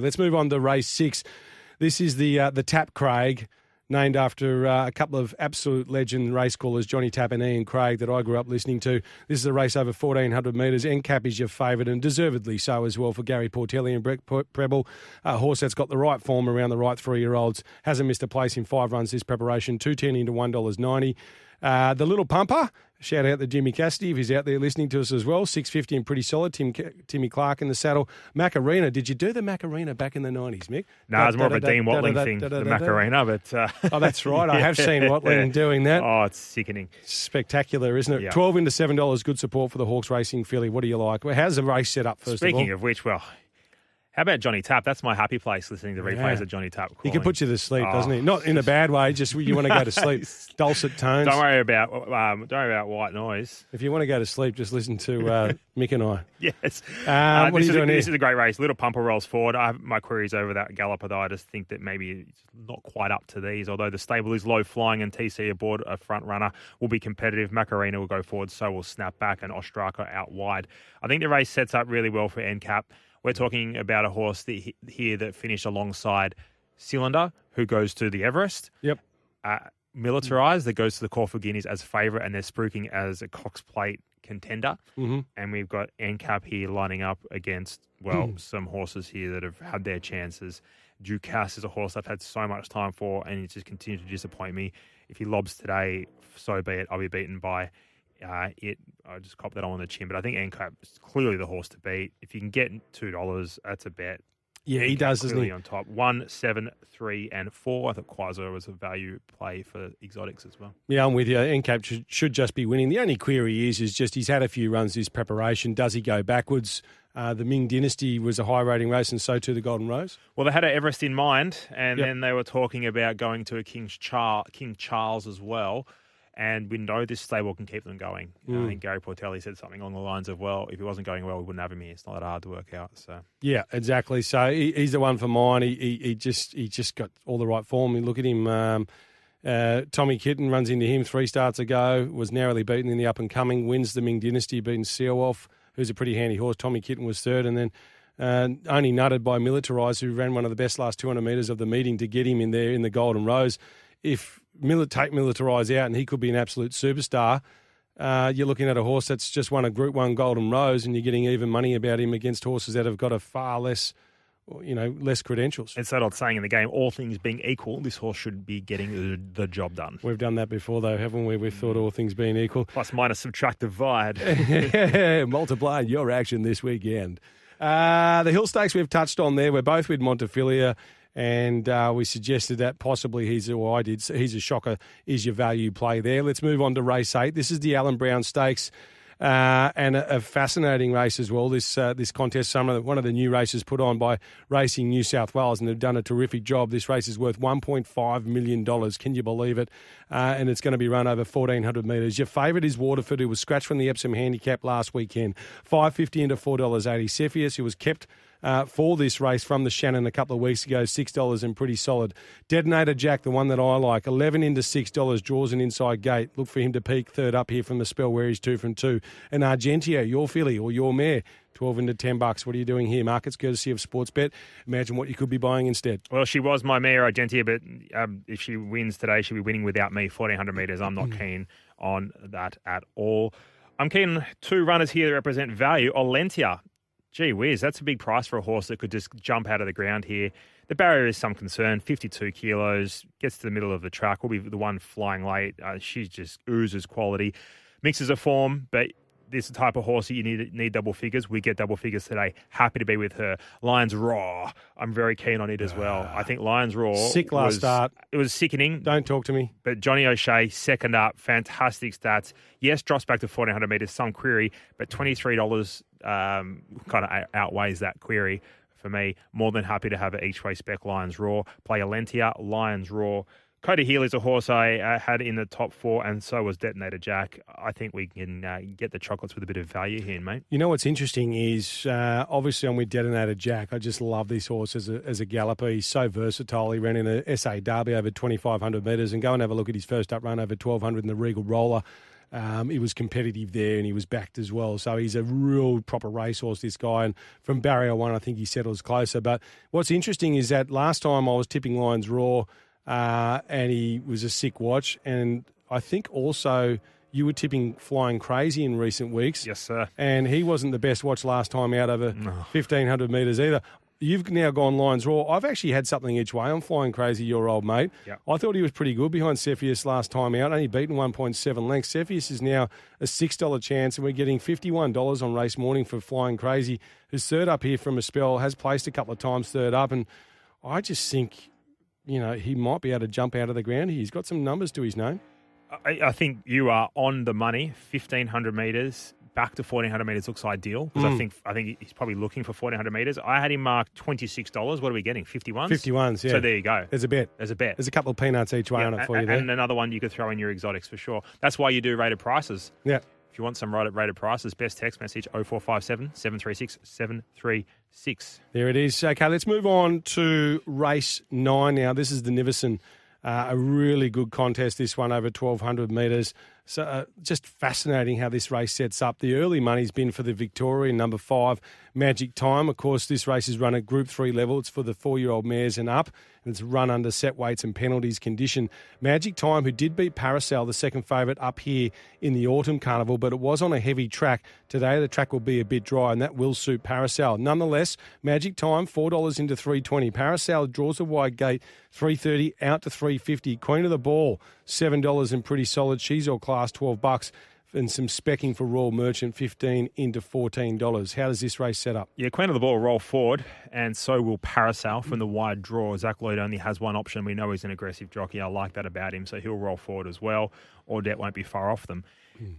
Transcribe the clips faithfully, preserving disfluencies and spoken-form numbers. Let's move on to race six. This is the uh, the Tap Craig, named after uh, a couple of absolute legend race callers, Johnny Tapp and Ian Craig, that I grew up listening to. This is a race over fourteen hundred metres. N C A P is your favourite, and deservedly so as well, for Gary Portelli and Brett Preble. A horse that's got the right form around the right three-year-olds. Hasn't missed a place in five runs this preparation. two ten into one dollar ninety. Uh, the Little Pumper, shout out to Jimmy Cassidy if he's out there listening to us as well. six fifty and pretty solid. Tim, Timmy Clark in the saddle. Macarena, did you do the Macarena back in the nineties, Mick? No, nah, it's more da, of a da, Dean Watling da, da, thing, da, da, da, the Macarena. But, uh... oh, that's right. I have seen Watling doing that. Oh, it's sickening. Spectacular, isn't it? Yeah. twelve into seven dollars. Good support for the Hawks Racing filly. What do you like? Well, how's the race set up, first Speaking of all? Speaking of which, well... how about Johnny Tapp? That's my happy place, listening to replays yeah. of Johnny Tapp. Calling. He can put you to sleep, oh. doesn't he? Not in a bad way, just you want to go to sleep. Dulcet tones. Don't worry about um, don't worry about white noise. If you want to go to sleep, just listen to uh, Mick and I. Yes. Um, uh, what are you doing a, here? This is a great race. Little Pumper rolls forward. I have my queries over that galloper, though. I just think that maybe it's not quite up to these, although the stable is low-flying and T C aboard a front runner will be competitive. Macarena will go forward, so will Snapback and Ostraka out wide. I think the race sets up really well for N C A P. We're talking about a horse that, here that finished alongside Cylinder, who goes to the Everest. Yep. Uh, Militarized, that goes to the Caulfield Guineas as favourite, and they're spruiking as a Cox Plate contender. Mm-hmm. And we've got N C A P here lining up against, well, mm. some horses here that have had their chances. Ducas is a horse I've had so much time for, and he just continues to disappoint me. If he lobs today, so be it. I'll be beaten by... Uh, it, I just copped that on the chin, but I think N C A P is clearly the horse to beat. If you can get two dollars, that's a bet. Yeah, he does, doesn't he? On top. One, seven, three, and four. I thought Quasar was a value play for exotics as well. Yeah, I'm with you. N C A P should, should just be winning. The only query is, is just he's had a few runs this preparation. Does he go backwards? Uh, the Ming Dynasty was a high-rating race, and so too the Golden Rose. Well, they had an Everest in mind, and yep. then they were talking about going to a King, Char- King Charles as well. And we know this stable can keep them going. Mm. I think Gary Portelli said something along the lines of, well, if he wasn't going well, we wouldn't have him here. It's not that hard to work out. So yeah, exactly. So he, he's the one for mine. He, he he just he just got all the right form. You look at him. Um, uh, Tommy Kitten runs into him three starts ago, was narrowly beaten in the up-and-coming, wins the Ming Dynasty, beating Seal off, who's a pretty handy horse. Tommy Kitten was third, and then uh, only nutted by Militarized, who ran one of the best last two hundred metres of the meeting to get him in there in the Golden Rose. If take Militarise out and he could be an absolute superstar, uh, you're looking at a horse that's just won a Group one Golden Rose, and you're getting even money about him against horses that have got a far less, you know, less credentials. It's that old saying in the game, all things being equal, this horse should be getting the job done. We've done that before, though, haven't we? We've thought all things being equal. Plus, minus, subtract, divide. Multiply your action this weekend. Uh, the Hill Stakes we've touched on there. We're both with Montefilia. And uh, we suggested that possibly he's, or I did, so he's a shocker, is your value play there. Let's move on to race eight. This is the Allan Brown Stakes, uh, and a, a fascinating race as well. This uh, this contest summer, one of the new races put on by Racing New South Wales, and they've done a terrific job. This race is worth one point five million dollars. Can you believe it? Uh, and it's going to be run over fourteen hundred metres. Your favourite is Waterford, who was scratched from the Epsom Handicap last weekend. five fifty into four dollars eighty. Cepheus, who was kept... Uh, for this race from the Shannon a couple of weeks ago, six dollars and pretty solid. Detonator Jack, the one that I like, eleven into six dollars, draws an inside gate. Look for him to peak third up here from the spell where he's two from two. And Argentia, your filly or your mare, twelve into ten bucks. What are you doing here? Markets courtesy of Sportsbet. Imagine what you could be buying instead. Well, she was my mare, Argentia, but um, if she wins today, she'll be winning without me. fourteen hundred metres, I'm not mm. keen on that at all. I'm keen on two runners here that represent value. Olentia. Gee whiz, that's a big price for a horse that could just jump out of the ground here. The barrier is some concern, fifty-two kilos, gets to the middle of the track, will be the one flying late. Uh, she just oozes quality. Mixes a form, but this type of horse, you need need double figures. We get double figures today. Happy to be with her. Lion's Roar, I'm very keen on it as well. I think Lion's Roar. Sick last was, start. It was sickening. Don't talk to me. But Johnny O'Shea, second up, fantastic stats. Yes, drops back to fourteen hundred metres, some query, but twenty-three dollars. Um, kind of outweighs that query for me. More than happy to have an each way spec Lion's Roar. Play Olentia, Lion's Roar. Cody Healy is a horse I uh, had in the top four, and so was Detonator Jack. I think we can uh, get the chocolates with a bit of value here, mate. You know what's interesting is, uh, obviously I'm with Detonator Jack. I just love this horse as a, as a galloper. He's so versatile. He ran in a S A Derby over twenty-five hundred metres, and go and have a look at his first up run over twelve hundred in the Regal Roller. Um, he was competitive there and he was backed as well. So he's a real proper racehorse, this guy. And from barrier one, I think he settles closer. But what's interesting is that last time I was tipping Lion's Roar uh, and he was a sick watch. And I think also you were tipping Flying Crazy in recent weeks. Yes, sir. And he wasn't the best watch last time out over no. fifteen hundred metres either. You've now gone Lion's Roar. I've actually had something each way. I'm Flying Crazy, your old mate. Yep. I thought he was pretty good behind Cepheus last time out, only beaten one point seven lengths. Cepheus is now a six dollars chance, and we're getting fifty-one dollars on race morning for Flying Crazy, who's third up here from a spell, has placed a couple of times third up, and I just think, you know, he might be able to jump out of the ground. He's got some numbers to his name. I, I think you are on the money, fifteen hundred metres. Back to fourteen hundred metres looks ideal because mm. I think I think he's probably looking for fourteen hundred metres. I had him marked twenty-six dollars. What are we getting? fifty-ones? fifty-ones, yeah. So there you go. There's a bet. There's a bet. There's a couple of peanuts each way yeah, on it for and, you there. And another one you could throw in your exotics for sure. That's why you do rated prices. Yeah. If you want some rated prices, best text message oh four five seven, seven three six, seven three six. There it is. Okay, let's move on to race nine now. This is the Nivison. Uh, a really good contest, this one, over twelve hundred metres. So uh, just fascinating how this race sets up. The early money's been for the Victorian number five, Magic Time. Of course, this race is run at Group three level. It's for the four-year-old mares and up. And it's run under set weights and penalties condition. Magic Time, who did beat Paracel, the second favourite, up here in the Autumn Carnival, but it was on a heavy track. Today the track will be a bit dry, and that will suit Paracel. Nonetheless, Magic Time, four dollars into three twenty. Paracel draws a wide gate, three thirty out to three fifty. Queen of the Ball, seven dollars and pretty solid. She's all class, twelve bucks, and some specking for Royal Merchant, fifteen into fourteen dollars. How does this race set up? Yeah, Queen of the Ball roll forward, and so will Paracel from the wide draw. Zach Lloyd only has one option. We know he's an aggressive jockey. I like that about him, so he'll roll forward as well. Audette won't be far off them. Mm.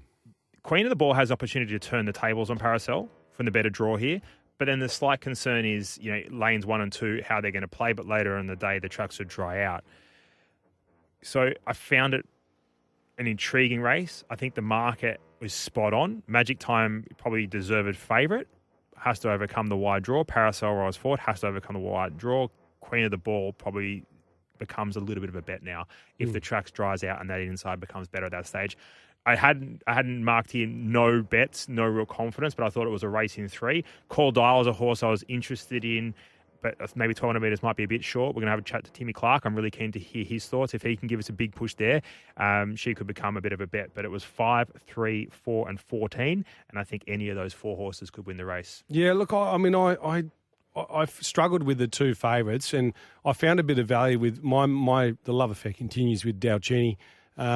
Queen of the Ball has opportunity to turn the tables on Paracel from the better draw here, but then the slight concern is, you know, lanes one and two, how they're going to play, but later in the day the tracks would dry out. So I found it an intriguing race. I think the market was spot on. Magic Time, probably deserved favourite, has to overcome the wide draw. Paracel Rise Ford has to overcome the wide draw. Queen of the Ball probably becomes a little bit of a bet now if mm. the track dries out and that inside becomes better at that stage. I hadn't I hadn't marked here no bets, no real confidence, but I thought it was a race in three. Call Dial is a horse I was interested in, but maybe twelve hundred metres might be a bit short. We're going to have a chat to Timmy Clark. I'm really keen to hear his thoughts. If he can give us a big push there, um, she could become a bit of a bet. But it was five, three, four and fourteen, and I think any of those four horses could win the race. Yeah, look, I, I mean, I, I, I've struggled with the two favourites, and I found a bit of value with my, my – the love affair continues with Dalcini. Um,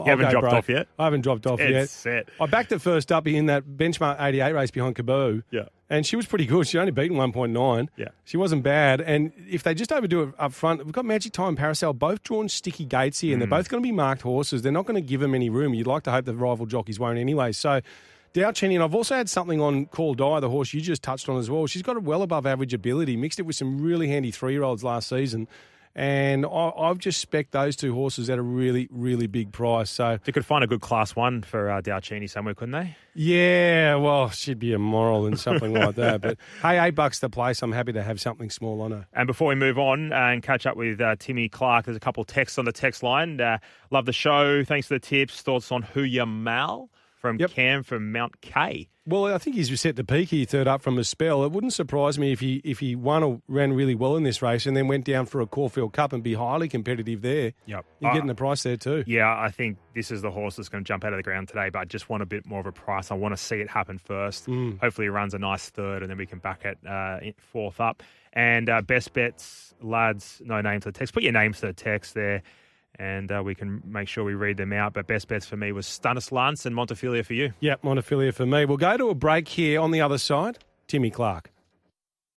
oh, I haven't dropped broke. off yet. I haven't dropped off it's yet. Set. I backed the first up in that benchmark eighty-eight race behind Kaboo. Yeah. And she was pretty good. She only beaten one point nine. Yeah. She wasn't bad. And if they just overdo it up front, we've got Magic Time, Paracel, both drawn sticky gates here, and mm. they're both going to be marked horses. They're not going to give them any room. You'd like to hope the rival jockeys won't anyway. So Dalcini, and I've also had something on Call Dial, the horse you just touched on as well. She's got a well above average ability, mixed it with some really handy three-year-olds last season. And I, I've just specced those two horses at a really, really big price. So they could find a good class one for uh, Dalcini somewhere, couldn't they? Yeah, well, she'd be immoral and something like that. But hey, eight bucks to place. I'm happy to have something small on her. And before we move on and catch up with uh, Timmy Clark, there's a couple of texts on the text line. Uh, love the show. Thanks for the tips. Thoughts on Who Ya Mal from yep. Cam from Mount Kay. Well, I think he's set the peak here, third up from a spell. It wouldn't surprise me if he if he won or ran really well in this race and then went down for a Caulfield Cup and be highly competitive there. Yep. You're uh, getting the price there too. Yeah, I think this is the horse that's going to jump out of the ground today, but I just want a bit more of a price. I want to see it happen first. Mm. Hopefully he runs a nice third and then we can back it uh, fourth up. And uh, best bets, lads, no names to the text. Put your names to the text there. And uh, we can make sure we read them out. But best bets for me was Stunnus Lance and Montefilia for you. Yeah, Montefilia for me. We'll go to a break here. On the other side, Timmy Clark.